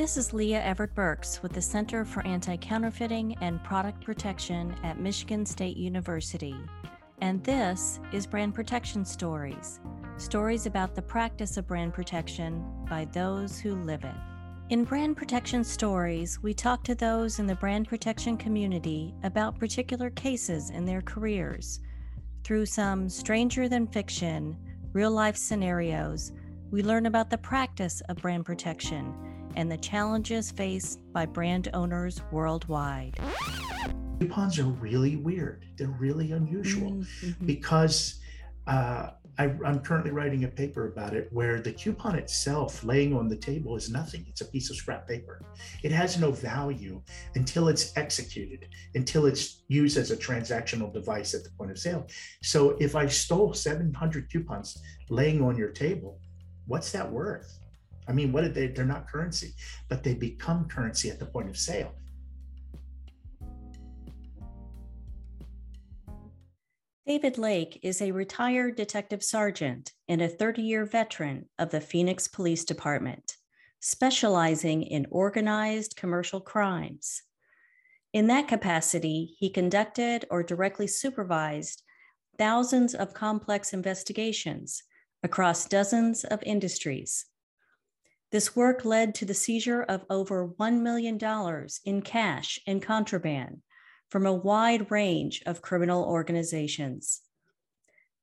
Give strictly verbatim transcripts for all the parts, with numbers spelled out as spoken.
This is Leah Everett Burks with the Center for Anti-Counterfeiting and Product Protection at Michigan State University. And this is Brand Protection Stories, stories about the practice of brand protection by those who live it. In Brand Protection Stories, we talk to those in the brand protection community about particular cases in their careers. Through some stranger than fiction, real-life scenarios, we learn about the practice of brand protection and the challenges faced by brand owners worldwide. Coupons are really weird. They're really unusual mm-hmm. because uh, I, I'm currently writing a paper about it where the coupon itself laying on the table is nothing. It's a piece of scrap paper. It has no value until it's executed, until it's used as a transactional device at the point of sale. So if I stole seven hundred coupons laying on your table, what's that worth? I mean, what did they, they're not currency, but they become currency at the point of sale. David Lake is a retired detective sergeant and a thirty-year veteran of the Phoenix Police Department, specializing in organized commercial crimes. In that capacity, he conducted or directly supervised thousands of complex investigations across dozens of industries. This work led to the seizure of over one million dollars in cash and contraband from a wide range of criminal organizations.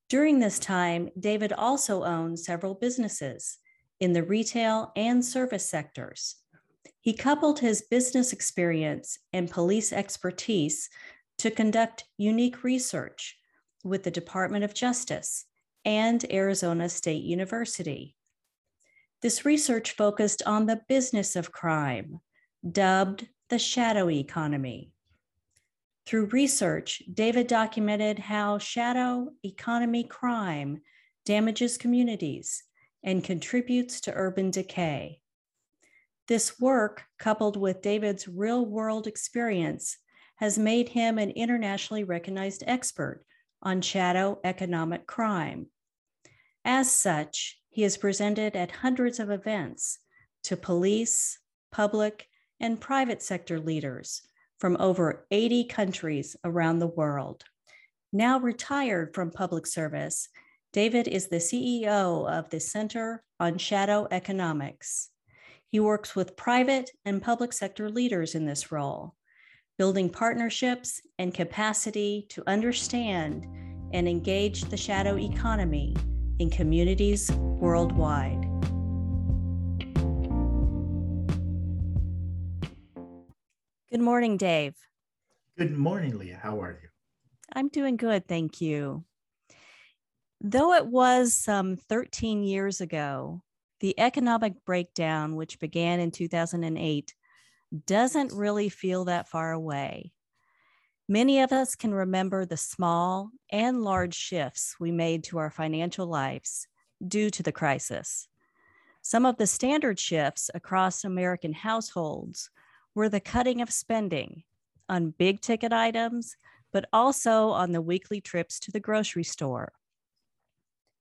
During this time, David also owned several businesses in the retail and service sectors. He coupled his business experience and police expertise to conduct unique research with the Department of Justice and Arizona State University. This research focused on the business of crime, dubbed the shadow economy. Through research, David documented how shadow economy crime damages communities and contributes to urban decay. This work, coupled with David's real-world experience, has made him an internationally recognized expert on shadow economic crime. As such, he is presented at hundreds of events to police, public, and private sector leaders from over eighty countries around the world. Now retired from public service, David is the C E O of the Center on Shadow Economics. He works with private and public sector leaders in this role, building partnerships and capacity to understand and engage the shadow economy in communities worldwide. Good morning, Dave. Good morning, Leah. How are you? I'm doing good, thank you. Though it was some thirteen years ago, the economic breakdown, which began in two thousand eight, doesn't really feel that far away. Many of us can remember the small and large shifts we made to our financial lives due to the crisis. Some of the standard shifts across American households were the cutting of spending on big ticket items, but also on the weekly trips to the grocery store.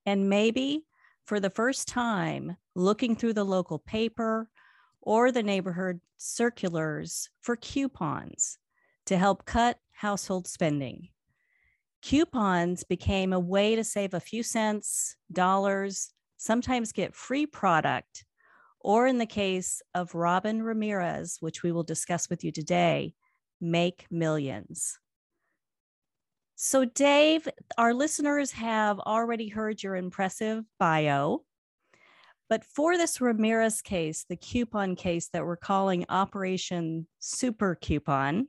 And maybe for the first time, looking through the local paper or the neighborhood circulars for coupons to help cut household spending. Coupons became a way to save a few cents, dollars, sometimes get free product, or in the case of Robin Ramirez, which we will discuss with you today, make millions. So Dave, our listeners have already heard your impressive bio, but for this Ramirez case, the coupon case that we're calling Operation Super Coupon,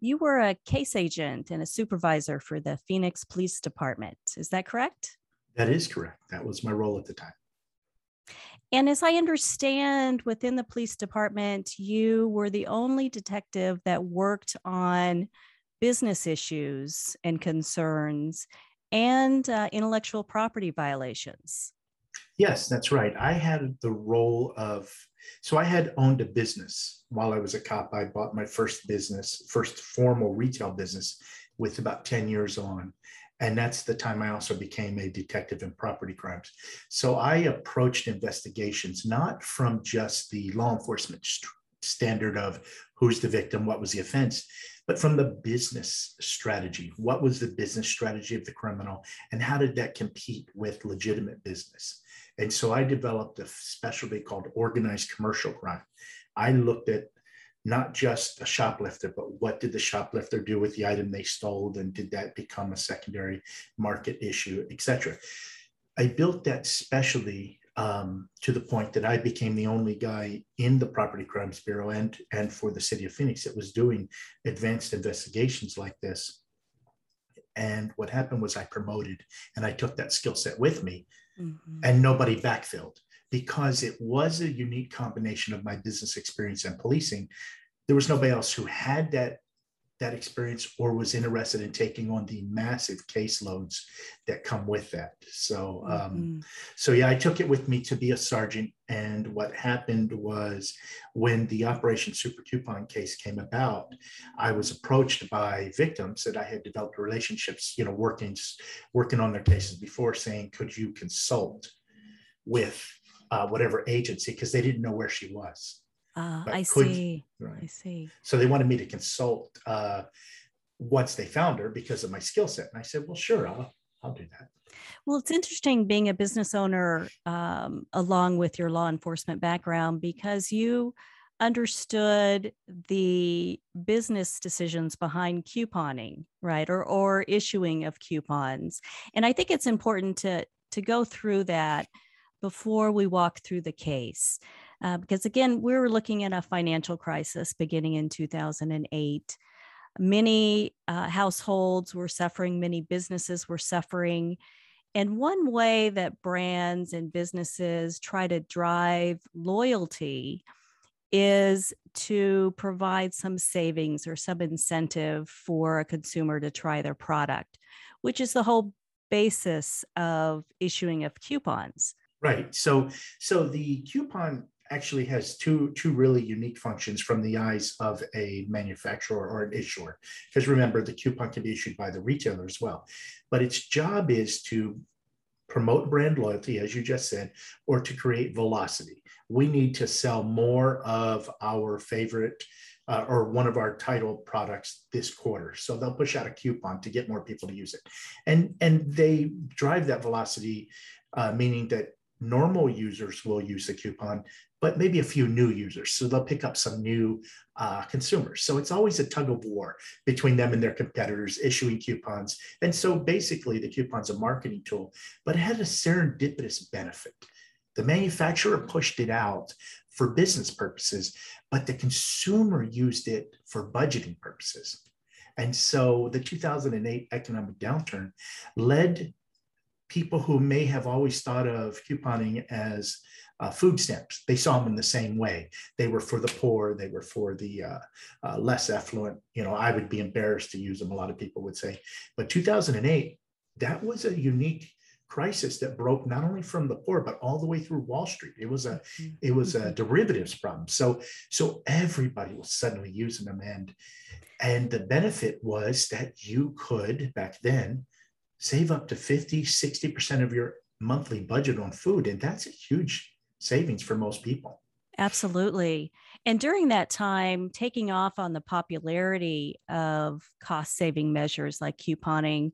you were a case agent and a supervisor for the Phoenix Police Department. Is that correct? That is correct. That was my role at the time. And as I understand, within the police department, you were the only detective that worked on business issues and concerns and uh, intellectual property violations. Yes, that's right. I had the role of, so I had owned a business while I was a cop. I bought my first business, first formal retail business with about ten years on. And that's the time I also became a detective in property crimes. So I approached investigations not from just the law enforcement st- standard of who's the victim, what was the offense, but from the business strategy. What was the business strategy of the criminal, and how did that compete with legitimate business? And so I developed a specialty called organized commercial crime. I looked at not just a shoplifter, but what did the shoplifter do with the item they stole, and did that become a secondary market issue, et cetera. I built that specialty um, to the point that I became the only guy in the Property Crimes Bureau and, and for the city of Phoenix that was doing advanced investigations like this. And what happened was I promoted, and I took that skill set with me, mm-hmm. and nobody backfilled. Because it was a unique combination of my business experience and policing, there was nobody else who had that, that experience or was interested in taking on the massive caseloads that come with that. So, um, mm-hmm. so yeah, I took it with me to be a sergeant. And what happened was when the Operation Super Coupon case came about, I was approached by victims that I had developed relationships, you know, working, working on their cases before, saying, could you consult with Uh, whatever agency, because they didn't know where she was. Uh, I see. Right. I see. So they wanted me to consult uh, once they found her because of my skill set. And I said, well, sure, I'll, I'll do that. Well, it's interesting being a business owner um, along with your law enforcement background, because you understood the business decisions behind couponing, right? Or, or issuing of coupons. And I think it's important to, to go through that before we walk through the case, uh, because again, we were looking at a financial crisis beginning in two thousand eight. Many uh, households were suffering, many businesses were suffering. And one way that brands and businesses try to drive loyalty is to provide some savings or some incentive for a consumer to try their product, which is the whole basis of issuing of coupons. Right. So, so the coupon actually has two, two really unique functions from the eyes of a manufacturer or an issuer, because remember, the coupon can be issued by the retailer as well, but its job is to promote brand loyalty, as you just said, or to create velocity. We need to sell more of our favorite uh, or one of our title products this quarter. So they'll push out a coupon to get more people to use it. And, and they drive that velocity, uh, meaning that normal users will use the coupon, but maybe a few new users. So they'll pick up some new uh, consumers. So it's always a tug of war between them and their competitors issuing coupons. And so basically the coupon's a marketing tool, but it had a serendipitous benefit. The manufacturer pushed it out for business purposes, but the consumer used it for budgeting purposes. And so the two thousand eight economic downturn led people who may have always thought of couponing as uh, food stamps. They saw them in the same way. They were for the poor. They were for the uh, uh, less affluent. You know, I would be embarrassed to use them, a lot of people would say. But two thousand eight, that was a unique crisis that broke not only from the poor, but all the way through Wall Street. It was a, it was a derivatives problem. So, so everybody was suddenly using them. And, and the benefit was that you could, back then, save up to fifty, sixty percent of your monthly budget on food. And that's a huge savings for most people. Absolutely. And during that time, taking off on the popularity of cost-saving measures like couponing,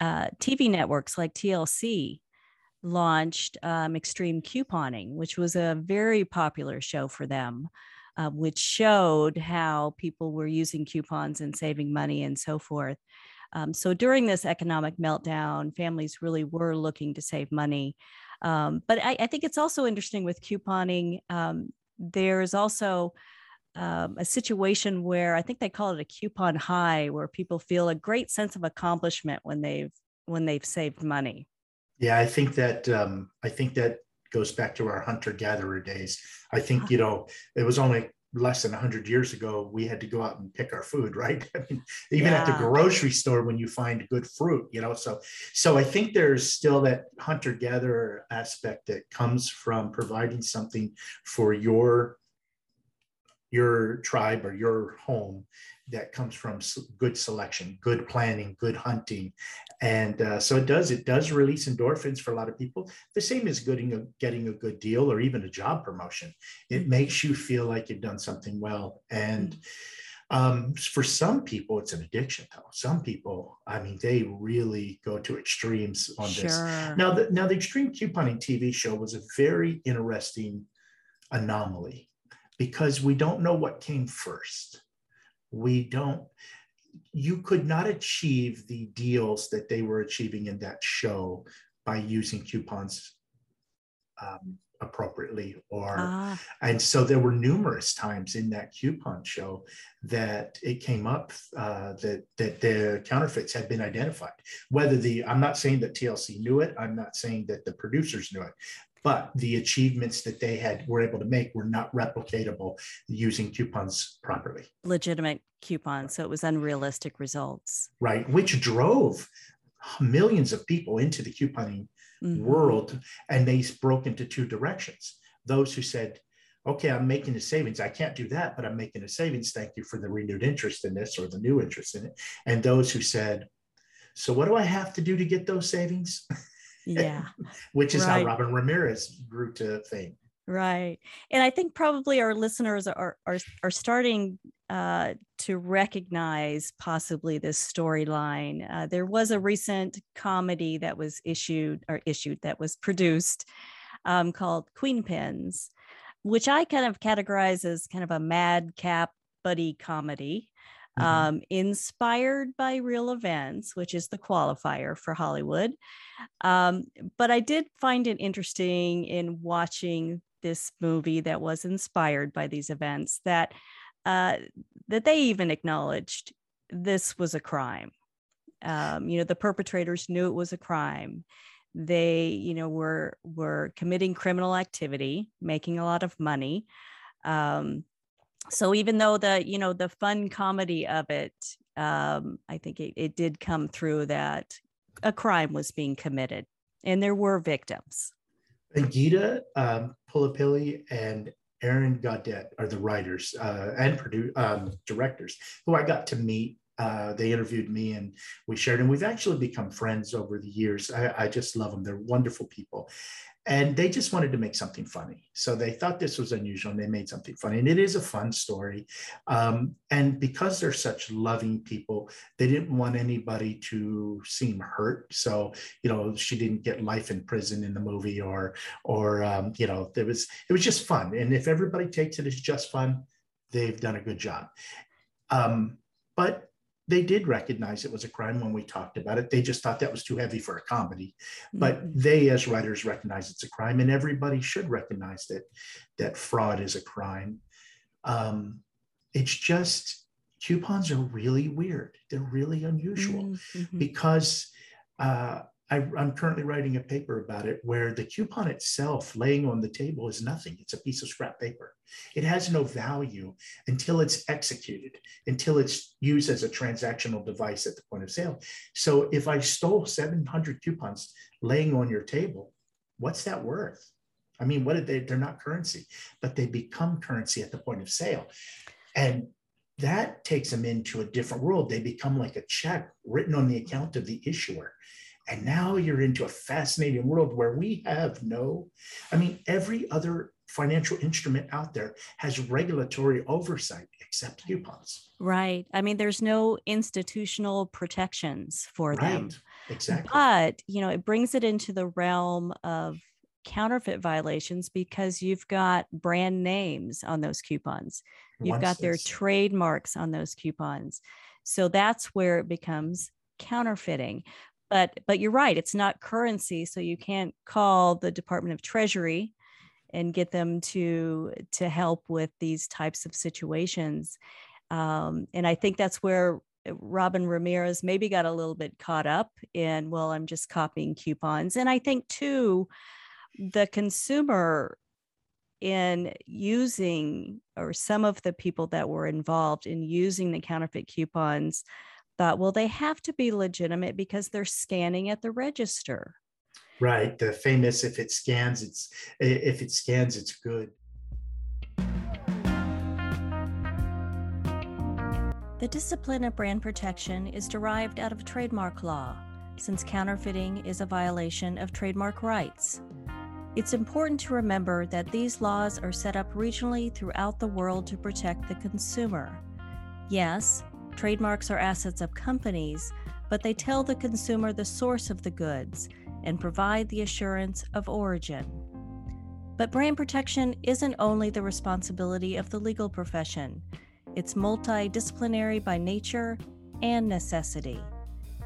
uh, T V networks like T L C launched um, Extreme Couponing, which was a very popular show for them, uh, which showed how people were using coupons and saving money and so forth. Um, so during this economic meltdown, families really were looking to save money. Um, but I, I think it's also interesting with couponing. Um, there's also um, a situation where I think they call it a coupon high, where people feel a great sense of accomplishment when they've when they've saved money. Yeah, I think that um, I think that goes back to our hunter-gatherer days. I think, you know, it was only less than one hundred years ago, we had to go out and pick our food, right? I mean, even yeah. at the grocery store, when you find good fruit, you know, so so I think there's still that hunter-gatherer aspect that comes from providing something for your, your tribe or your home that comes from good selection, good planning, good hunting. And uh, so it does, it does release endorphins for a lot of people. The same as getting a, getting a good deal or even a job promotion. It makes you feel like you've done something well. And um, for some people, it's an addiction though. Some people, I mean, they really go to extremes on sure. this. Now the, now the Extreme Couponing T V show was a very interesting anomaly because we don't know what came first. We don't, you could not achieve the deals that they were achieving in that show by using coupons um, appropriately or, ah. and so there were numerous times in that coupon show that it came up uh, that, that the counterfeits had been identified. Whether the, I'm not saying that T L C knew it, I'm not saying that the producers knew it, but the achievements that they had were able to make were not replicatable using coupons properly. Legitimate coupons. So it was unrealistic results. Right. Which drove millions of people into the couponing mm-hmm. world. And they broke into two directions. Those who said, okay, I'm making a savings. I can't do that, but I'm making a savings. Thank you for the renewed interest in this or the new interest in it. And those who said, so what do I have to do to get those savings? Yeah. Which is right. how Robin Ramirez grew to fame. Right. And I think probably our listeners are are, are starting uh, to recognize possibly this storyline. Uh, there was a recent comedy that was issued or issued that was produced um, called Queen Pins, which I kind of categorize as kind of a madcap buddy comedy. Mm-hmm. Um, inspired by real events, which is the qualifier for Hollywood. Um, but I did find it interesting in watching this movie that was inspired by these events that, uh, that they even acknowledged this was a crime. Um, you know, the perpetrators knew it was a crime. They, you know, were, were committing criminal activity, making a lot of money, um, so even though the, you know, the fun comedy of it, um, I think it, it did come through that a crime was being committed and there were victims. Gita um, Pulapilli and Aaron Godet are the writers uh, and produ- um, directors who I got to meet. Uh, they interviewed me and we shared, and we've actually become friends over the years. I, I just love them. They're wonderful people. And they just wanted to make something funny. So they thought this was unusual and they made something funny. And it is a fun story. Um, and because they're such loving people, they didn't want anybody to seem hurt. So, you know, she didn't get life in prison in the movie or, or um, you know, there was, it was just fun. And if everybody takes it as just fun, they've done a good job. Um, but they did recognize it was a crime when we talked about it. They just thought that was too heavy for a comedy, but mm-hmm. they as writers recognize it's a crime and everybody should recognize that, that fraud is a crime. Um, it's just, coupons are really weird. They're really unusual mm-hmm. because uh, I, I'm currently writing a paper about it where the coupon itself laying on the table is nothing. It's a piece of scrap paper. It has no value until it's executed, until it's used as a transactional device at the point of sale. So if I stole seven hundred coupons laying on your table, what's that worth? I mean, what did they, they're not currency, but they become currency at the point of sale. And that takes them into a different world. They become like a check written on the account of the issuer. And now you're into a fascinating world where we have no, I mean, every other financial instrument out there has regulatory oversight except coupons. Right. I mean, there's no institutional protections for right. them. Exactly. But, you know, it brings it into the realm of counterfeit violations because you've got brand names on those coupons. You've Once got their trademarks on those coupons. So that's where it becomes counterfeiting. But but you're right, it's not currency. So you can't call the Department of Treasury and get them to to help with these types of situations. Um, and I think that's where Robin Ramirez maybe got a little bit caught up in, well, I'm just copying coupons. And I think too, the consumer in using, or some of the people that were involved in using the counterfeit coupons thought, well, they have to be legitimate because they're scanning at the register. Right. The famous, if it scans, it's, if it scans, it's good. The discipline of brand protection is derived out of trademark law, since counterfeiting is a violation of trademark rights. It's important to remember that these laws are set up regionally throughout the world to protect the consumer. Yes, trademarks are assets of companies, but they tell the consumer the source of the goods and provide the assurance of origin. But brand protection isn't only the responsibility of the legal profession. It's multidisciplinary by nature and necessity.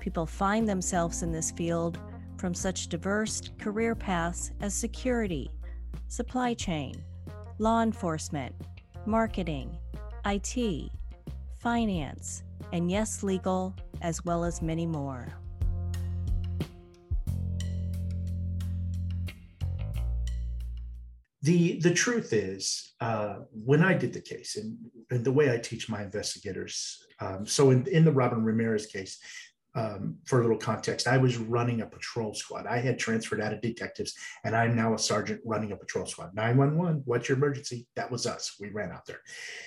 People find themselves in this field from such diverse career paths as security, supply chain, law enforcement, marketing, I T, finance, and yes, legal, as well as many more. The the truth is, uh, when I did the case, and, and the way I teach my investigators, um, so in, in the Robin Ramirez case, Um, for a little context, I was running a patrol squad. I had transferred out of detectives, and I'm now a sergeant running a patrol squad. nine one one, what's your emergency? That was us. We ran out there.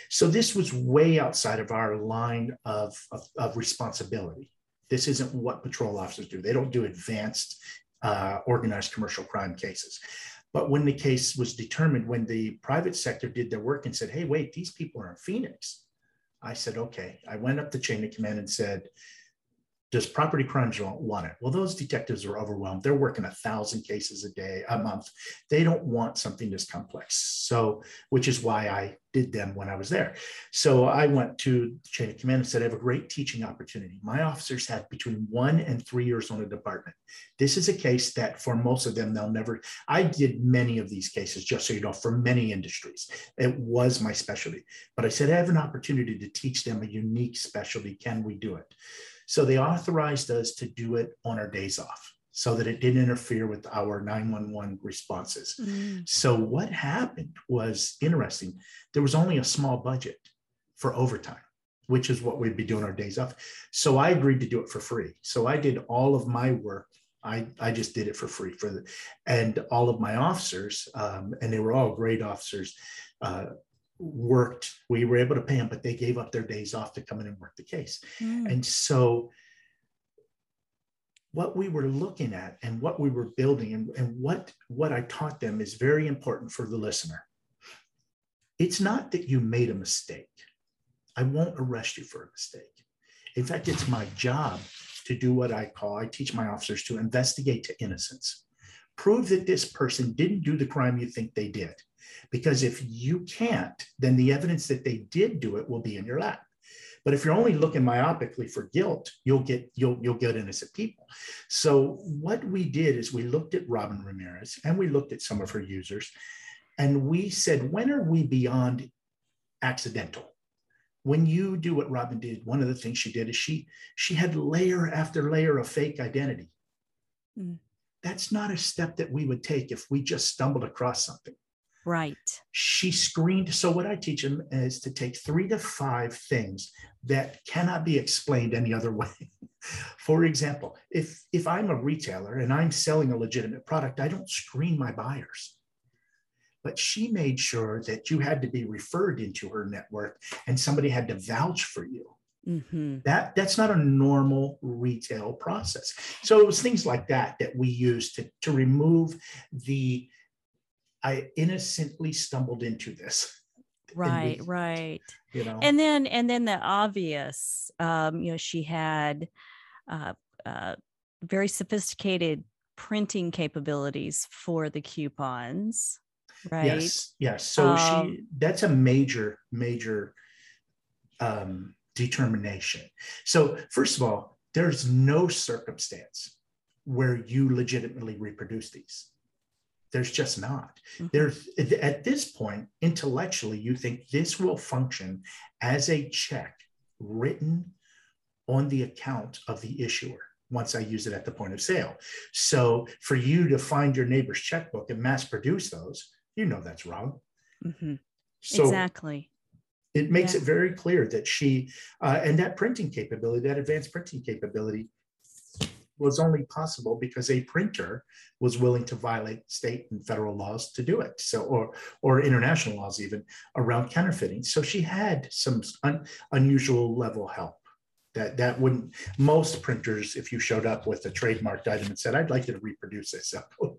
So this was way outside of our line of, of, of responsibility. This isn't what patrol officers do. They don't do advanced uh, organized commercial crime cases. But when the case was determined, when the private sector did their work and said, hey, wait, these people are in Phoenix. I said, okay. I went up the chain of command and said, does property crimes want it? Well, those detectives are overwhelmed. They're working a thousand cases a day, a month. They don't want something this complex. So, which is why I did them when I was there. So I went to the chain of command and said, I have a great teaching opportunity. My officers have between one and three years on a department. This is a case that for most of them, they'll never, I did many of these cases, just so you know, for many industries. It was my specialty, but I said, I have an opportunity to teach them a unique specialty. Can we do it? So they authorized us to do it on our days off so that it didn't interfere with our nine one one responses. Mm. So what happened was interesting. There was only a small budget for overtime, which is what we'd be doing our days off. So I agreed to do it for free. So I did all of my work. I, I just did it for free for the, and all of my officers, um, and they were all great officers, uh, worked. We were able to pay them, but they gave up their days off to come in and work the case. Mm. And so what we were looking at and what we were building and, and what, what I taught them is very important for the listener. It's not that you made a mistake. I won't arrest you for a mistake. In fact, it's my job to do what I call, I teach my officers to investigate to innocence. Prove that this person didn't do the crime you think they did. Because if you can't, then the evidence that they did do it will be in your lap. But if you're only looking myopically for guilt, you'll get you'll you'll get innocent people. So what we did is we looked at Robin Ramirez and we looked at some of her users, and we said, when are we beyond accidental? When you do what Robin did, one of the things she did is she she had layer after layer of fake identity. Mm. That's not a step that we would take if we just stumbled across something. Right. She screened. So what I teach them is to take three to five things that cannot be explained any other way. For example, if, if I'm a retailer and I'm selling a legitimate product, I don't screen my buyers. But she made sure that you had to be referred into her network and somebody had to vouch for you. Mm-hmm. That that's not a normal retail process. So it was things like that that we used to, to remove the I innocently stumbled into this. Right, we, right. You know, and then and then the obvious. Um, you know, she had uh, uh, very sophisticated printing capabilities for the coupons. Right. Yes. Yes. So um, she that's a major, major um, determination. So first of all, there's no circumstance where you legitimately reproduce these. There's just not. Mm-hmm. There's, at this point, intellectually, you think this will function as a check written on the account of the issuer once I use it at the point of sale. So for you to find your neighbor's checkbook and mass produce those, you know that's wrong. Mm-hmm. So exactly. It makes yeah. it very clear that she, uh, and that printing capability, that advanced printing capability was only possible because a printer was willing to violate state and federal laws to do it, so or or international laws even around counterfeiting. So she had some un, unusual level help that that wouldn't most printers, if you showed up with a trademarked item and said, "I'd like you to reproduce this," so,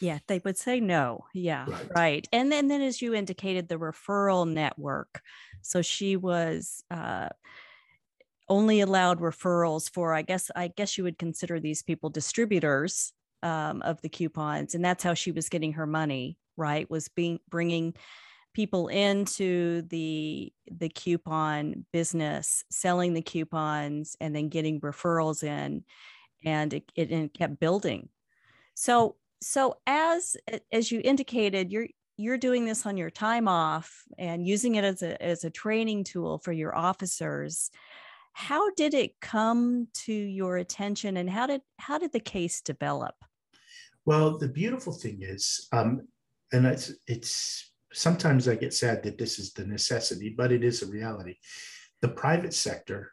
yeah, they would say no. Yeah, right. right. And then, then as you indicated, the referral network. So she was. Uh, only allowed referrals for, I guess, I guess you would consider these people distributors um, of the coupons. And that's how she was getting her money, right? Was being, bringing people into the, the coupon business, selling the coupons, and then getting referrals in, and it, it, and it kept building. So, so as, as you indicated, you're, you're doing this on your time off and using it as a, as a training tool for your officers. How did it come to your attention, and how did how did the case develop? Well, the beautiful thing is, um, and it's, it's sometimes I get sad that this is the necessity, but it is a reality. The private sector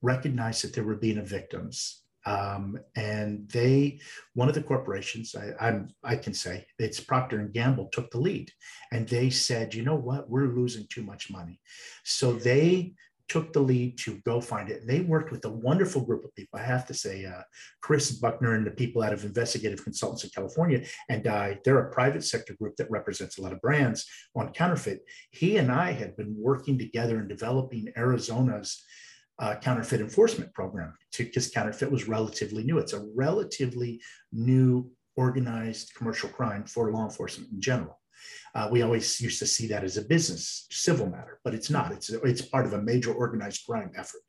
recognized that there were Bina victims, um, and they, one of the corporations, I, I'm I can say it's Procter and Gamble, took the lead, and they said, you know what, we're losing too much money, so they took the lead to go find it. And they worked with a wonderful group of people. I have to say, uh, Chris Buckner and the people out of Investigative Consultants in California, and uh, they're a private sector group that represents a lot of brands on counterfeit. He and I had been working together in developing Arizona's Uh, counterfeit enforcement program, because counterfeit was relatively new. It's a relatively new organized commercial crime for law enforcement in general. Uh, we always used to see that as a business civil matter, but it's not. It's, it's part of a major organized crime effort.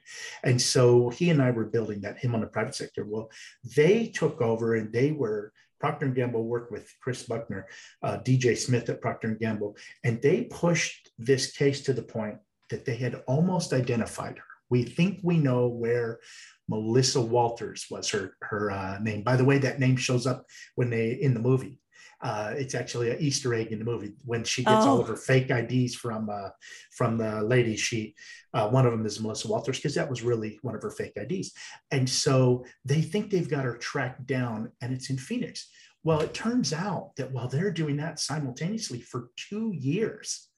And so he and I were building that, him on the private sector. Well, they took over, and they were, Procter and Gamble worked with Chris Buckner, uh, D J Smith at Procter and Gamble, and they pushed this case to the point that they had almost identified her. We think we know where Melissa Walters was, her, her uh, name. By the way, that name shows up when they in the movie. Uh, it's actually an Easter egg in the movie when she gets oh. all of her fake I Ds from uh, from the ladies. She uh, one of them is Melissa Walters, because that was really one of her fake I Ds. And so they think they've got her tracked down, and it's in Phoenix. Well, it turns out that while they're doing that simultaneously for two years,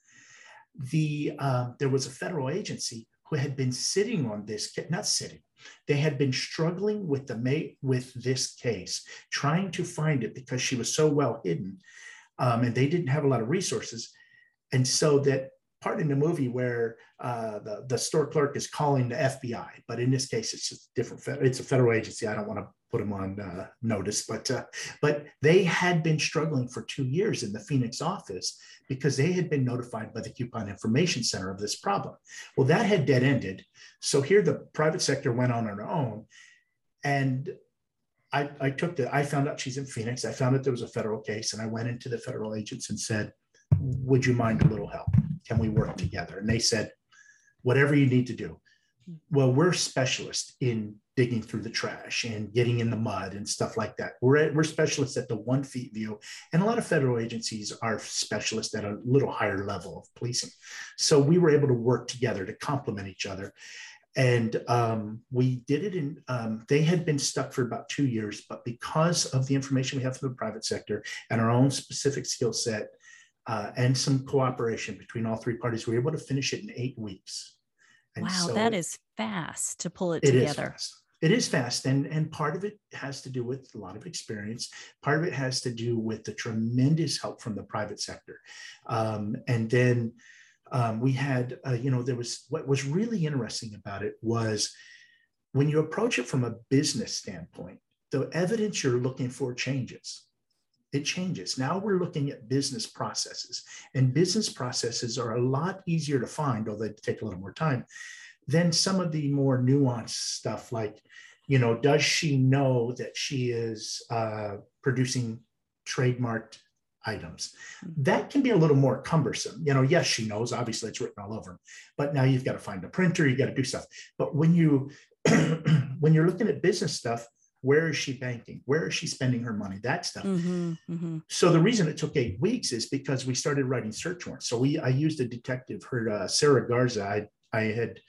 the uh, there was a federal agency who had been sitting on this, not sitting, they had been struggling with the mate with this case, trying to find it because she was so well hidden, um, and they didn't have a lot of resources. And so that part in the movie where uh, the, the store clerk is calling the F B I, but in this case, it's just different, it's a federal agency. I don't want to put them on uh, notice, but, uh, but they had been struggling for two years in the Phoenix office because they had been notified by the Coupon Information Center of this problem. Well, that had dead-ended. So here the private sector went on their own, and I, I took the, I found out she's in Phoenix. I found out there was a federal case, and I went into the federal agents and said, would you mind a little help? Can we work together? And they said, whatever you need to do. Well, we're specialists in digging through the trash and getting in the mud and stuff like that. We're, we're specialists at the one feet view. And a lot of federal agencies are specialists at a little higher level of policing. So we were able to work together to complement each other. And um, we did it in, um, they had been stuck for about two years, but because of the information we have from the private sector and our own specific skill set uh, and some cooperation between all three parties, we were able to finish it in eight weeks. And wow, so that is fast to pull it, it together. Is fast. It is fast. And, and part of it has to do with a lot of experience. Part of it has to do with the tremendous help from the private sector. Um, and then um, we had, uh, you know, there was, what was really interesting about it was when you approach it from a business standpoint, the evidence you're looking for changes. It changes. Now we're looking at business processes, and business processes are a lot easier to find, although they take a little more time, than some of the more nuanced stuff like, you know, does she know that she is uh, producing trademarked items? That can be a little more cumbersome. You know, yes, she knows, obviously it's written all over, but now you've got to find a printer, you got to do stuff. But when you, when you're looking at business stuff, where is she banking? Where is she spending her money? That stuff. Mm-hmm, mm-hmm. So the reason it took eight weeks is because we started writing search warrants. So we, I used a detective, her uh, Sarah Garza. I, I had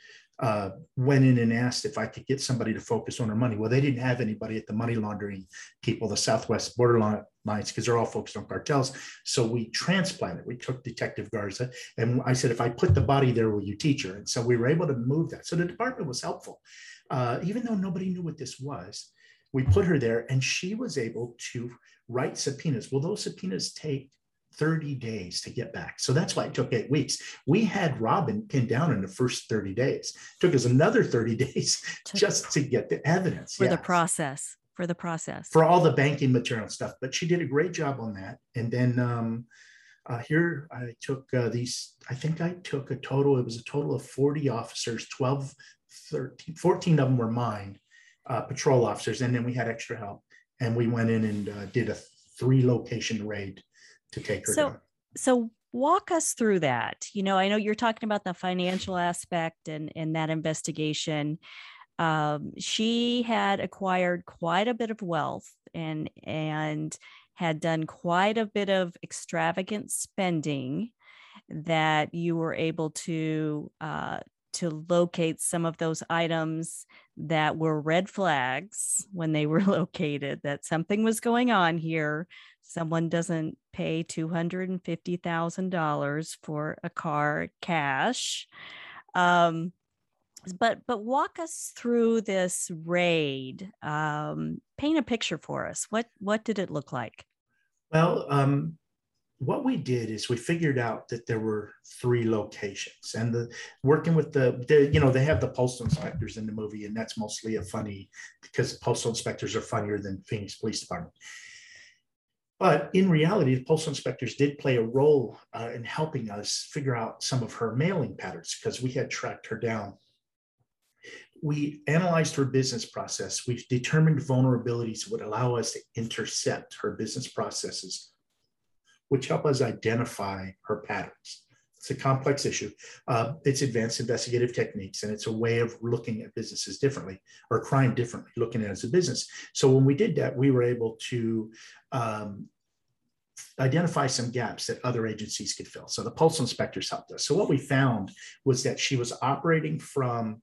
uh, went in and asked if I could get somebody to focus on her money. Well, they didn't have anybody at the money laundering people, the Southwest border lines, because they're all focused on cartels. So we transplanted. We took Detective Garza, and I said, if I put the body there, will you teach her? And so we were able to move that. So the department was helpful. Uh, even though nobody knew what this was, we put her there, and she was able to write subpoenas. Well, those subpoenas take thirty days to get back. So that's why it took eight weeks. We had Robin pinned down in the first thirty days. It took us another thirty days just to get the evidence. For yeah. the process, for the process. For all the banking material and stuff. But she did a great job on that. And then um, uh, here I took uh, these, I think I took a total, it was a total of forty officers, twelve, thirteen, fourteen of them were mine, uh, patrol officers. And then we had extra help. And we went in and uh, did a three location raid to take her down. So walk us through that. You know, I know you're talking about the financial aspect and, and that investigation. Um, she had acquired quite a bit of wealth and, and had done quite a bit of extravagant spending that you were able to, uh, to locate some of those items that were red flags when they were located, that something was going on here. Someone doesn't pay two hundred fifty thousand dollars for a car cash. Um, but, but walk us through this raid, um, paint a picture for us. What, what did it look like? Well, um, what we did is we figured out that there were three locations, and the working with the, the, you know, they have the postal inspectors in the movie, and that's mostly a funny because postal inspectors are funnier than Phoenix Police Department. But in reality, the postal inspectors did play a role uh, in helping us figure out some of her mailing patterns because we had tracked her down. We analyzed her business process. We've determined vulnerabilities would allow us to intercept her business processes, which help us identify her patterns. It's a complex issue. Uh, it's advanced investigative techniques, and it's a way of looking at businesses differently or crime differently, looking at it as a business. So when we did that, we were able to um, identify some gaps that other agencies could fill. So the postal inspectors helped us. So what we found was that she was operating from,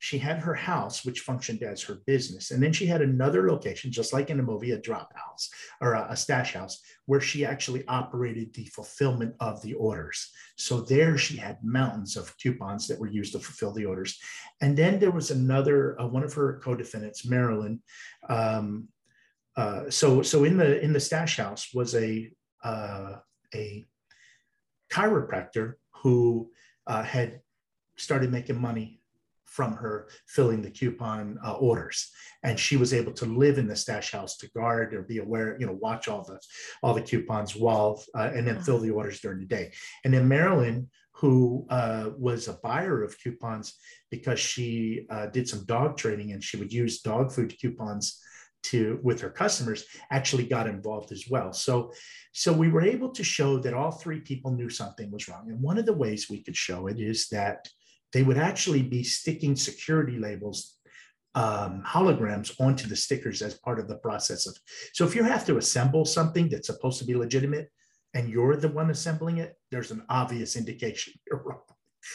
she had her house, which functioned as her business. And then she had another location, just like in the movie, a drop house or a, a stash house, where she actually operated the fulfillment of the orders. So there she had mountains of coupons that were used to fulfill the orders. And then there was another, uh, one of her co-defendants, Marilyn. Um, uh, so so in the in the stash house was a, uh, a chiropractor who uh, had started making money from her filling the coupon uh, orders. And she was able to live in the stash house to guard or be aware, you know, watch all the, all the coupons while, uh, and then fill the orders during the day. And then Marilyn, who uh, was a buyer of coupons because she uh, did some dog training and she would use dog food coupons to, with her customers, actually got involved as well. So, so we were able to show that all three people knew something was wrong. And one of the ways we could show it is that they would actually be sticking security labels, um, holograms onto the stickers as part of the process of. So if you have to assemble something that's supposed to be legitimate and you're the one assembling it, there's an obvious indication you're wrong.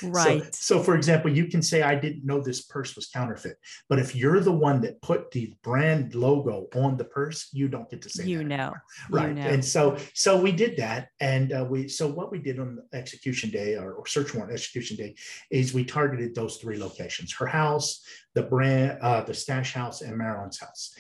Right. So, so for example, you can say, I didn't know this purse was counterfeit, but if you're the one that put the brand logo on the purse, you don't get to say, you that know, right. You know. And so, so we did that. And uh, we, so what we did on execution day or, or search warrant execution day is we targeted those three locations, her house, the brand, uh, the stash house, and Marilyn's house.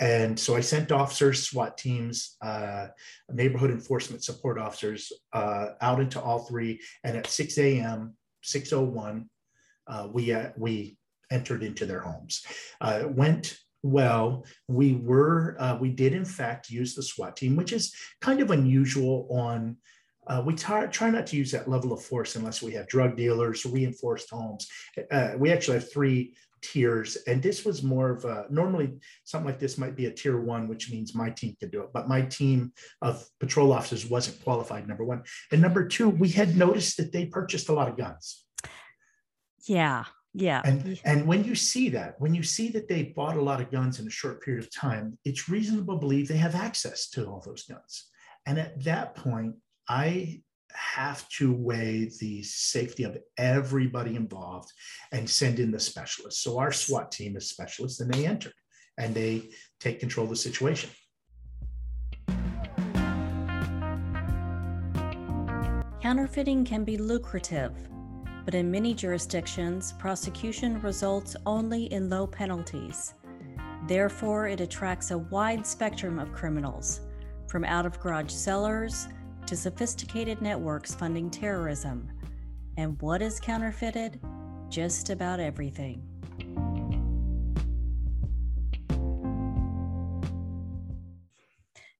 And so I sent officers, SWAT teams, uh, neighborhood enforcement support officers uh, out into all three. And at six a m six oh one, uh, we, uh, we entered into their homes. Uh, it went well. We were, uh, we did in fact use the SWAT team, which is kind of unusual on, uh, we try, try not to use that level of force unless we have drug dealers, reinforced homes. Uh, we actually have three tiers. And this was more of a, normally something like this might be a tier one, which means my team could do it. But my team of patrol officers wasn't qualified, number one. And number two, we had noticed that they purchased a lot of guns. Yeah, yeah. And, and when you see that, when you see that they bought a lot of guns in a short period of time, it's reasonable to believe they have access to all those guns. And at that point, I have to weigh the safety of everybody involved and send in the specialists. So our SWAT team is specialists, and they enter and they take control of the situation. Counterfeiting can be lucrative, but in many jurisdictions, prosecution results only in low penalties. Therefore, it attracts a wide spectrum of criminals, from out-of-garage sellers to sophisticated networks funding terrorism. And what is counterfeited? Just about everything.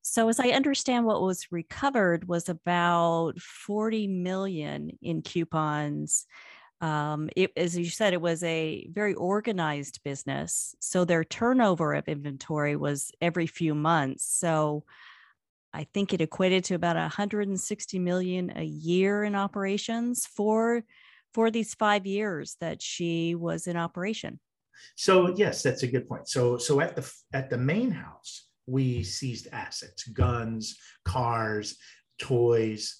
So as I understand, what was recovered was about forty million in coupons. Um, it, as you said, it was a very organized business. So their turnover of inventory was every few months. So I think it equated to about one hundred sixty million a year in operations for, for these five years that she was in operation. So yes, that's a good point. So, so at the, at the main house, we seized assets, guns, cars, toys.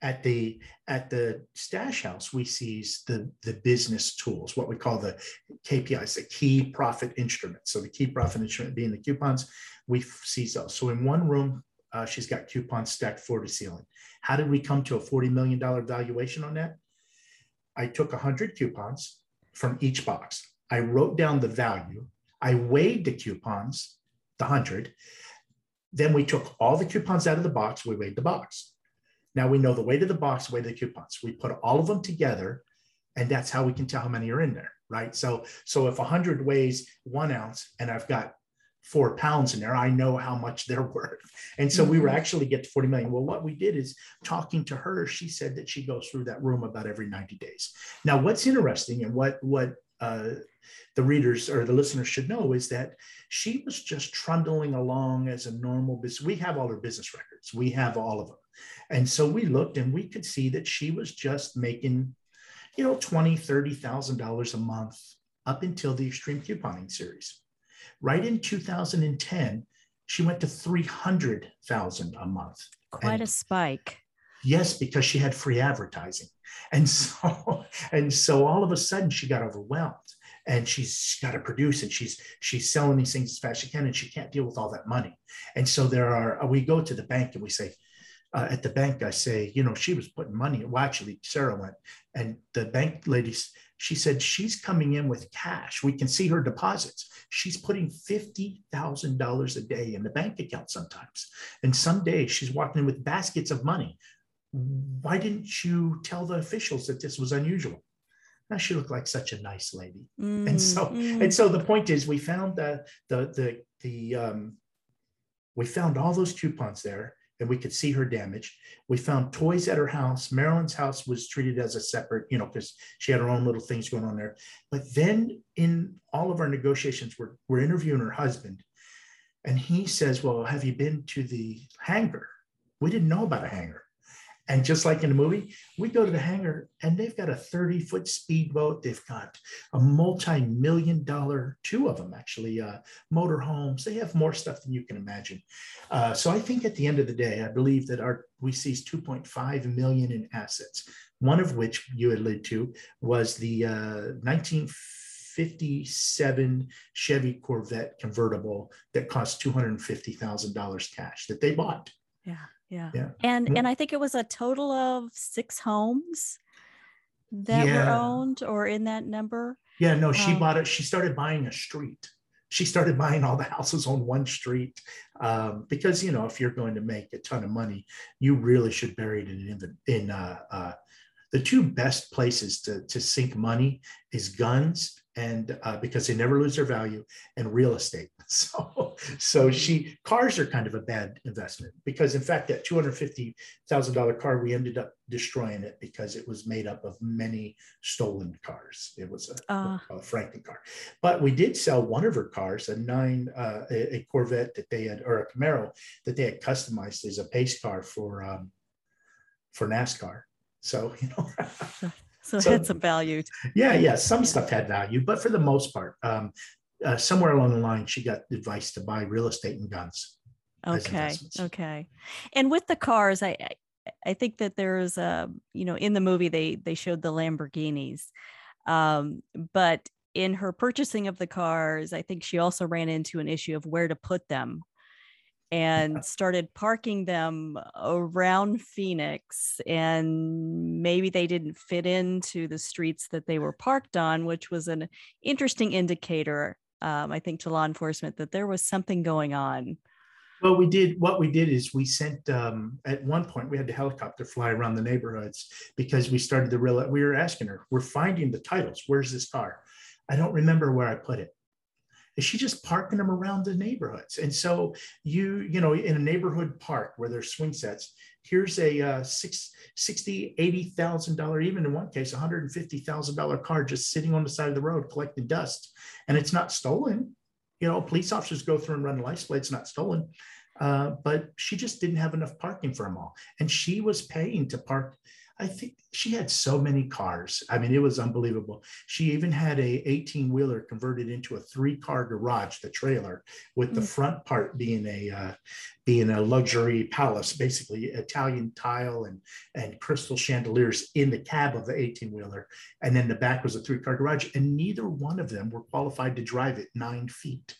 At the at the stash house, we seized the, the business tools, what we call the K P Is, the key profit instruments. So the key profit instrument being the coupons, we seized those. So in one room, uh, she's got coupons stacked floor to ceiling. How did we come to a forty million dollars valuation on that? I took one hundred coupons from each box. I wrote down the value. I weighed the coupons, the one hundred. Then we took all the coupons out of the box. We weighed the box. Now we know the weight of the box, weight of the coupons. We put all of them together, and that's how we can tell how many are in there, right? So, so if one hundred weighs one ounce and I've got four pounds in there, I know how much they're worth. And so we were actually get to forty million. Well, what we did is, talking to her, she said that she goes through that room about every ninety days. Now, what's interesting and what, what uh, the readers or the listeners should know is that she was just trundling along as a normal business. We have all her business records. We have all of them. And so we looked and we could see that she was just making, you know, twenty thousand dollars, thirty thousand dollars a month up until the Extreme Couponing series. Right in two thousand ten, she went to three hundred thousand dollars a month. Quite and a spike. Yes, because she had free advertising. And so, and so all of a sudden she got overwhelmed, and she's got to produce, and she's, she's selling these things as fast as she can, and she can't deal with all that money. And so there are, we go to the bank and we say, Uh, at the bank, I say, you know, she was putting money. Well, actually, Sarah went, and the bank lady, she said, she's coming in with cash. We can see her deposits. She's putting fifty thousand dollars a day in the bank account sometimes. And some days she's walking in with baskets of money. Why didn't you tell the officials that this was unusual? Now, she looked like such a nice lady. Mm, and so, mm. and so the point is, we found the, the, the, the um, we found all those coupons there. And we could see her damage. We found toys at her house. Marilyn's house was treated as a separate, you know, because she had her own little things going on there. But then in all of our negotiations, we're, we're interviewing her husband. And he says, well, have you been to the hangar? We didn't know about a hangar. And just like in the movie, we go to the hangar and they've got a thirty foot speedboat. They've got a multi-million dollar, two of them actually, uh, motor homes. They have more stuff than you can imagine. Uh, so I think at the end of the day, I believe that our we seized two point five million in assets, one of which you alluded to was the uh, nineteen fifty-seven Chevy Corvette convertible that cost two hundred fifty thousand dollars cash that they bought. Yeah. Yeah. yeah. And and I think it was a total of six homes that yeah. were owned or in that number. Yeah, no, she um, bought it. She started buying a street. She started buying all the houses on one street um, because, you know, if you're going to make a ton of money, you really should bury it in, in uh, uh, the two best places to, to sink money is guns. And uh, because they never lose their value, and real estate. So, so she cars are kind of a bad investment because, in fact, that two hundred fifty thousand dollars car, we ended up destroying it because it was made up of many stolen cars. It was a, uh. a Franklin car, but we did sell one of her cars, a nine, uh, a, a Corvette that they had, or a Camaro that they had customized as a pace car for um, for NASCAR. So, you know. So it so, had some value. Yeah, yeah. Some yeah. stuff had value, but for the most part, um, uh, somewhere along the line, she got advice to buy real estate and guns. Okay. Okay. And with the cars, I, I think that there is a, you know, in the movie, they, they showed the Lamborghinis, um, but in her purchasing of the cars, I think she also ran into an issue of where to put them and started parking them around Phoenix. And maybe they didn't fit into the streets that they were parked on, which was an interesting indicator, um, I think, to law enforcement that there was something going on. Well, we did, what we did is we sent, um, at one point we had the helicopter fly around the neighborhoods because we started to realize, we were asking her, we're finding the titles, where's this car? I don't remember where I put it. Is she just parking them around the neighborhoods? And so you, you know, in a neighborhood park where there's swing sets, here's a uh, six, sixty, eighty thousand dollars, even in one case, one hundred fifty thousand dollars car just sitting on the side of the road collecting dust, and it's not stolen. You know, police officers go through and run the license plate, it's not stolen, uh, but she just didn't have enough parking for them all. And she was paying to park. I think she had so many cars. I mean, it was unbelievable. She even had a eighteen wheeler converted into a three car garage, the trailer with the mm. front part being a, uh, being a luxury palace, basically Italian tile and, and crystal chandeliers in the cab of the eighteen wheeler. And then the back was a three car garage, and neither one of them were qualified to drive it nine feet.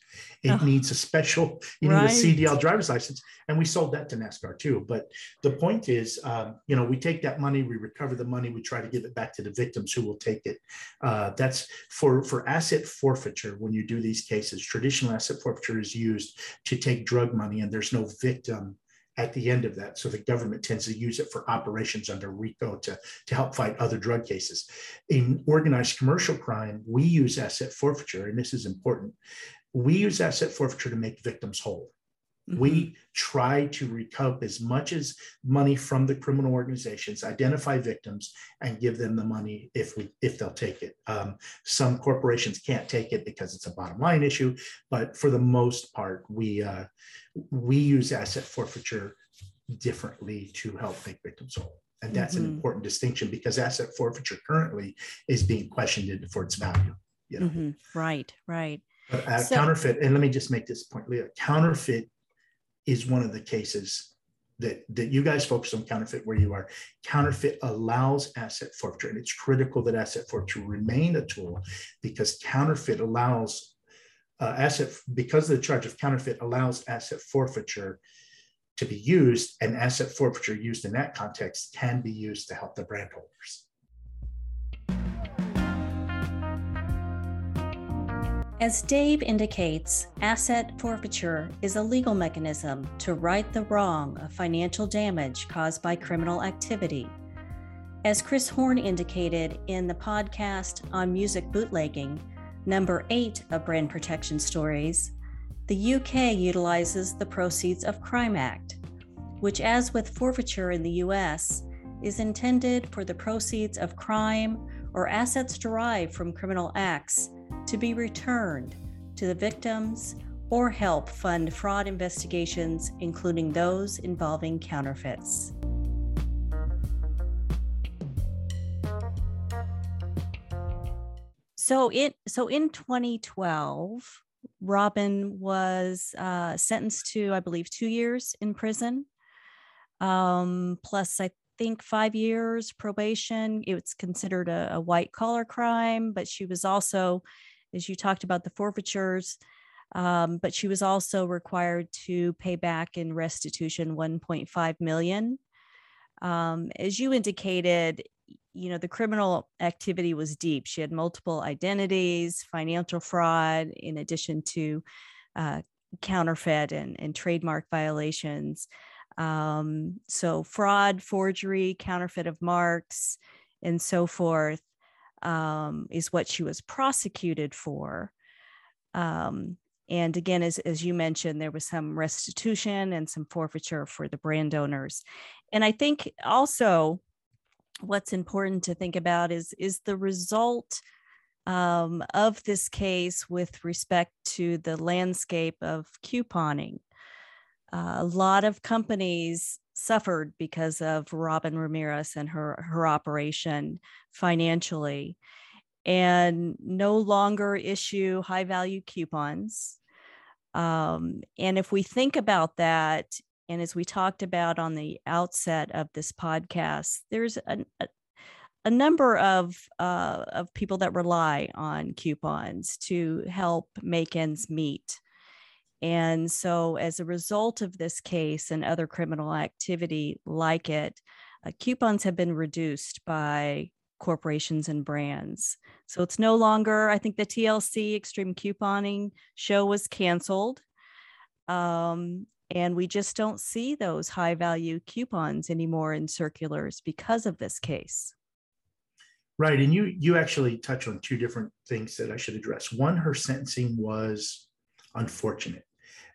It oh. needs a special, you right. need a C D L driver's license. And we sold that to NASCAR too. But the point is, um, you know, we take that money, we recover the money, we try to give it back to the victims who will take it. Uh, that's for, for asset forfeiture. When you do these cases, traditional asset forfeiture is used to take drug money, and there's no victim at the end of that. So the government tends to use it for operations under RICO to, to help fight other drug cases. In organized commercial crime, we use asset forfeiture, and this is important. We use asset forfeiture to make victims whole. Mm-hmm. We try to recoup as much as money from the criminal organizations, identify victims, and give them the money if we if they'll take it. Um, some corporations can't take it because it's a bottom line issue, but for the most part, we uh, we use asset forfeiture differently to help make victims whole. And that's mm-hmm. an important distinction, because asset forfeiture currently is being questioned for its value. You know? Mm-hmm. Right, right. But, uh, so- counterfeit, and let me just make this point, Leah, counterfeit is one of the cases that, that you guys focus on counterfeit where you are. Counterfeit allows asset forfeiture, and it's critical that asset forfeiture remain a tool, because counterfeit allows uh, asset, because of the charge of counterfeit allows asset forfeiture to be used, and asset forfeiture used in that context can be used to help the brand holders. As Dave indicates, asset forfeiture is a legal mechanism to right the wrong of financial damage caused by criminal activity. As Chris Horn indicated in the podcast on music bootlegging, number eight of Brand Protection Stories, the U K utilizes the Proceeds of Crime Act, which, as with forfeiture in the U S, is intended for the proceeds of crime or assets derived from criminal acts to be returned to the victims or help fund fraud investigations, including those involving counterfeits. So, it, so in twenty twelve, Robin was uh, sentenced to, I believe, two years in prison, um, plus I think five years probation. It was considered a, a white collar crime, but she was also, as you talked about the forfeitures, um, but she was also required to pay back in restitution one point five million dollars. Um, as you indicated, you know, the criminal activity was deep. She had multiple identities, financial fraud, in addition to uh, counterfeit and, and trademark violations. Um, so fraud, forgery, counterfeit of marks, and so forth. Um, is what she was prosecuted for. Um, and again, as, as you mentioned, there was some restitution and some forfeiture for the brand owners. And I think also what's important to think about is, is the result um, of this case with respect to the landscape of couponing. Uh, a lot of companies suffered because of Robin Ramirez and her, her operation financially, and no longer issue high value coupons. Um, and if we think about that And as we talked about on the outset of this podcast, there's a, a, a number of, uh, of people that rely on coupons to help make ends meet. And so as a result of this case and other criminal activity like it, uh, coupons have been reduced by corporations and brands. So it's no longer, I think the T L C Extreme Couponing show was canceled. Um, and we just don't see those high value coupons anymore in circulars because of this case. Right. And you, you actually touch on two different things that I should address. One, her sentencing was unfortunate.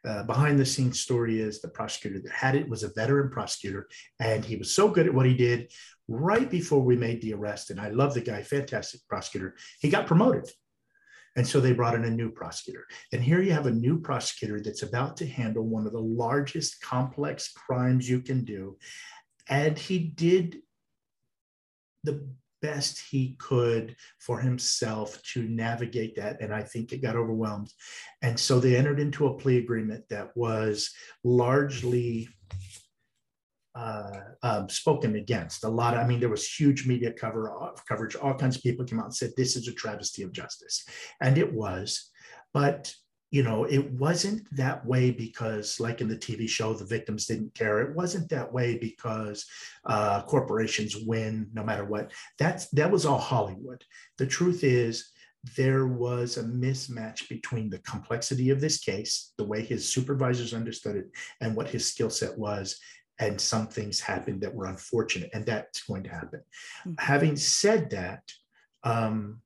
Uh, behind the scenes story is the prosecutor that had it was a veteran prosecutor, and he was so good at what he did right before we made the arrest. And I love the guy, fantastic prosecutor. He got promoted. And so they brought in a new prosecutor. And here you have a new prosecutor that's about to handle one of the largest complex crimes you can do. And he did the best he could for himself to navigate that. And I think it got overwhelmed. And so they entered into a plea agreement that was largely uh, um, spoken against. A lot of, I mean, there was huge media cover, coverage. All kinds of people came out and said, this is a travesty of justice. And it was, but you know, it wasn't that way because, like in the T V show, the victims didn't care. It wasn't that way because uh, corporations win no matter what. That's, that was all Hollywood. The truth is, there was a mismatch between the complexity of this case, the way his supervisors understood it, and what his skill set was. And some things happened that were unfortunate, and that's going to happen. Mm-hmm. Having said that, um,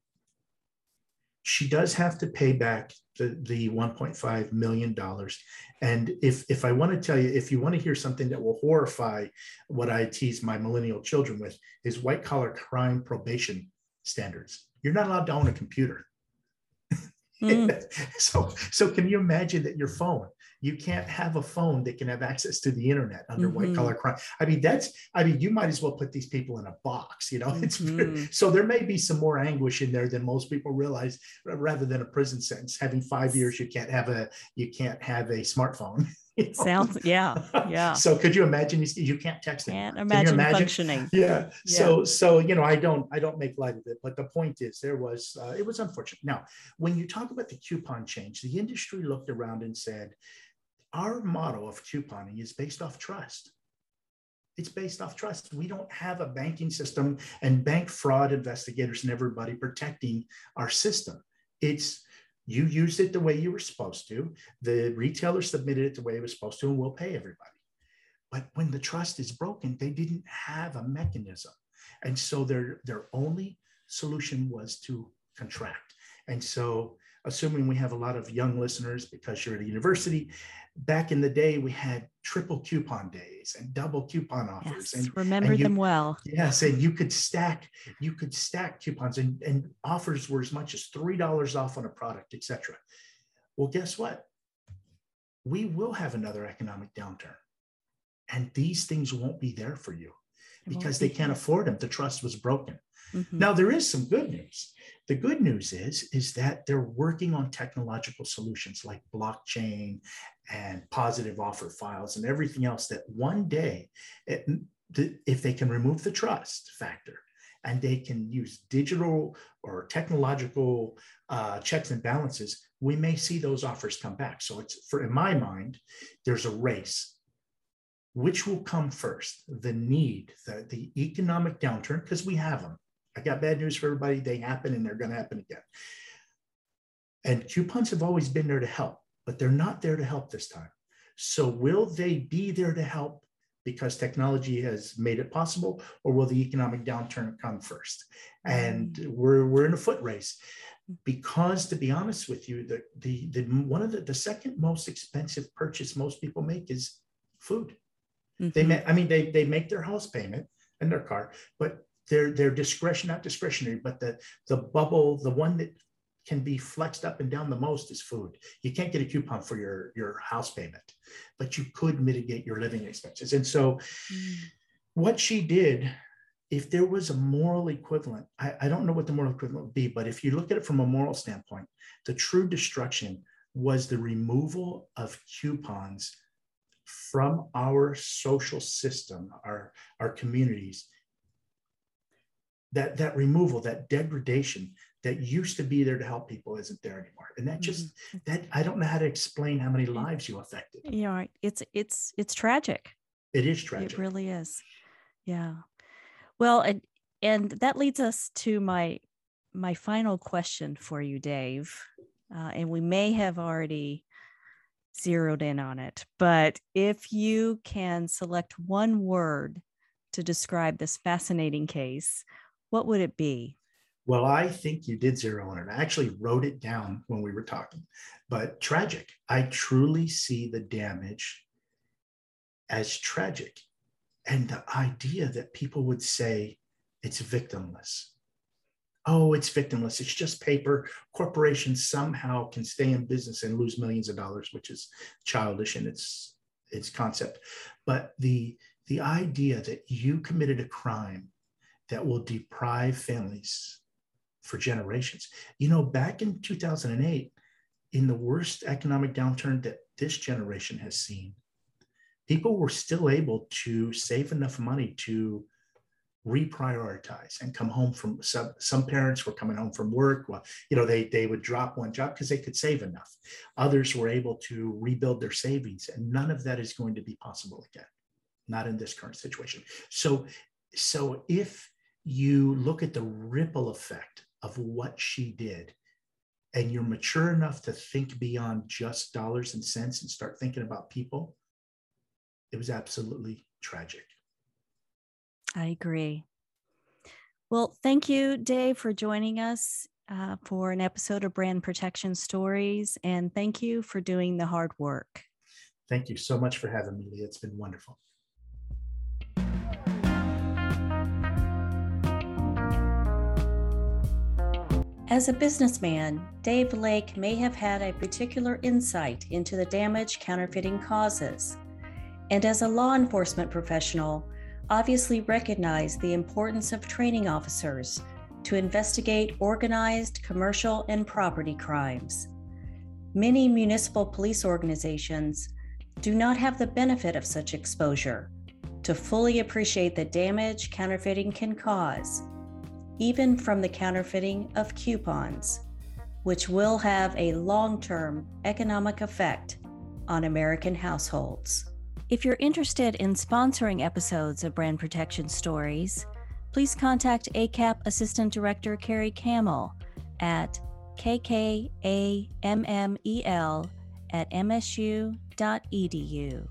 she does have to pay back the, the one point five million dollars. And if, if I want to tell you, if you want to hear something that will horrify what I tease my millennial children with, is white collar crime probation standards. You're not allowed to own a computer. Mm. so, so can you imagine that your phone, you can't have a phone that can have access to the internet under mm-hmm. white collar crime. I mean, that's, I mean, you might as well put these people in a box, you know, mm-hmm. it's very, so there may be some more anguish in there than most people realize, rather than a prison sentence, having five years, you can't have a, you can't have a smartphone. You know? Sounds, yeah, yeah. So could you imagine, you can't text it. Can't imagine, Can you imagine functioning. Yeah. yeah. So, so, you know, I don't, I don't make light of it, but the point is there was, uh, it was unfortunate. Now, when you talk about the coupon change, the industry looked around and said, our model of couponing is based off trust. It's based off trust. We don't have a banking system and bank fraud investigators and everybody protecting our system. It's, you used it the way you were supposed to. The retailer submitted it the way it was supposed to, and we'll pay everybody. But when the trust is broken, they didn't have a mechanism. And so their, their only solution was to contract. And so, assuming we have a lot of young listeners because you're at a university, back in the day, we had triple coupon days and double coupon offers. Yes, and remember and you, them well. Yes, and you could stack, you could stack coupons, and, and offers were as much as three dollars off on a product, et cetera. Well, guess what? We will have another economic downturn, and these things won't be there for you because they can't afford them. The trust was broken. Mm-hmm. Now, there is some good news. The good news is, is that they're working on technological solutions like blockchain and positive offer files and everything else that one day, it, if they can remove the trust factor and they can use digital or technological uh, checks and balances, we may see those offers come back. So it's, for, in my mind, there's a race. Which will come first? The need, the, the economic downturn, because we have them. I got bad news for everybody. They happen, and they're going to happen again. And coupons have always been there to help, but they're not there to help this time. So will they be there to help because technology has made it possible, or will the economic downturn come first? And we're, we're in a foot race because, to be honest with you, the, the, the, one of the, the second most expensive purchase most people make is food. Mm-hmm. They may, I mean, they, they make their house payment and their car, but They're, they're discretion, not discretionary, but the, the bubble, the one that can be flexed up and down the most is food. You can't get a coupon for your, your house payment, but you could mitigate your living expenses. And so mm. what she did, if there was a moral equivalent, I, I don't know what the moral equivalent would be, but if you look at it from a moral standpoint, the true destruction was the removal of coupons from our social system, our, our communities, that, that removal, that degradation that used to be there to help people isn't there anymore. And that just, mm-hmm. that, I don't know how to explain how many lives you affected. You know, it's, it's, it's tragic. It is tragic. It really is. Yeah. Well, and, and that leads us to my, my final question for you, Dave. Uh, and we may have already zeroed in on it, but if you can select one word to describe this fascinating case, what would it be? Well, I think you did zero on it. I actually wrote it down when we were talking, but tragic. I truly see the damage as tragic. And the idea that people would say it's victimless. Oh, it's victimless. It's just paper. Corporations somehow can stay in business and lose millions of dollars, which is childish in its, its concept. But the, the idea that you committed a crime that will deprive families for generations. You know, back in two thousand eight, in the worst economic downturn that this generation has seen, people were still able to save enough money to reprioritize and come home from some, some parents were coming home from work. Well, you know, they, they would drop one job because they could save enough. Others were able to rebuild their savings, and none of that is going to be possible again, not in this current situation. So, so if you look at the ripple effect of what she did, and you're mature enough to think beyond just dollars and cents and start thinking about people, it was absolutely tragic. I agree. Well, thank you, Dave, for joining us uh, for an episode of Brand Protection Stories. And thank you for doing the hard work. Thank you so much for having me, Leah. It's been wonderful. As a businessman, Dave Lake may have had a particular insight into the damage counterfeiting causes. And as a law enforcement professional, obviously recognize the importance of training officers to investigate organized commercial and property crimes. Many municipal police organizations do not have the benefit of such exposure to fully appreciate the damage counterfeiting can cause, even from the counterfeiting of coupons, which will have a long-term economic effect on American households. If you're interested in sponsoring episodes of Brand Protection Stories, please contact A C A P Assistant Director Carrie Cammell at k k a m m e l at m s u dot e d u.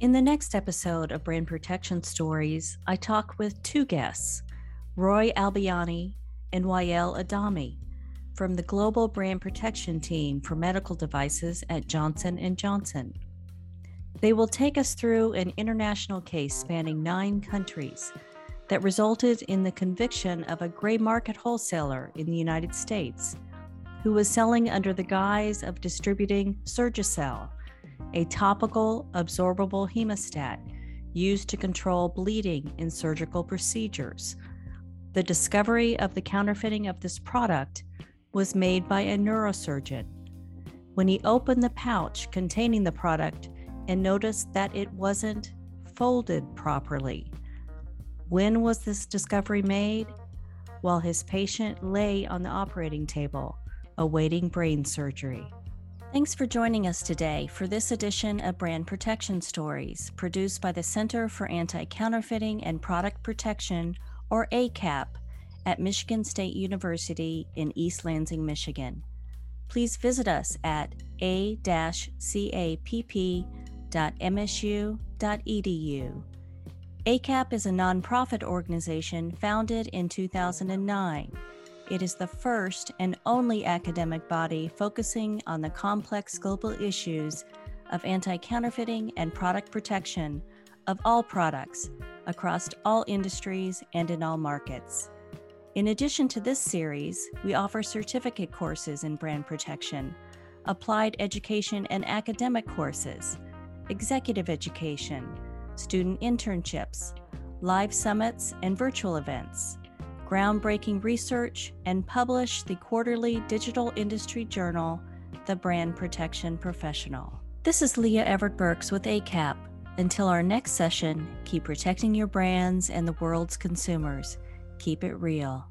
In the next episode of Brand Protection Stories, I talk with two guests, Roy Albiani and Yael Adami, from the Global Brand Protection Team for Medical Devices at Johnson and Johnson. They will take us through an international case spanning nine countries that resulted in the conviction of a gray market wholesaler in the United States who was selling under the guise of distributing Surgicel, a topical absorbable hemostat used to control bleeding in surgical procedures. The discovery of the counterfeiting of this product was made by a neurosurgeon. When he opened the pouch containing the product, and noticed that it wasn't folded properly. When was this discovery made? While his patient lay on the operating table, awaiting brain surgery. Thanks for joining us today for this edition of Brand Protection Stories, produced by the Center for Anti-Counterfeiting and Product Protection, or A C A P, at Michigan State University in East Lansing, Michigan. Please visit us at a dash cap dot m s u dot e d u. A C A P is a nonprofit organization founded in two thousand nine. It is the first and only academic body focusing on the complex global issues of anti-counterfeiting and product protection of all products across all industries and in all markets. In addition to this series, we offer certificate courses in brand protection, applied education and academic courses, executive education, student internships, live summits and virtual events, groundbreaking research, and publish the quarterly digital industry journal, The Brand Protection Professional. This is Leah Everett Burks with A C A P. Until our next session, keep protecting your brands and the world's consumers. Keep it real.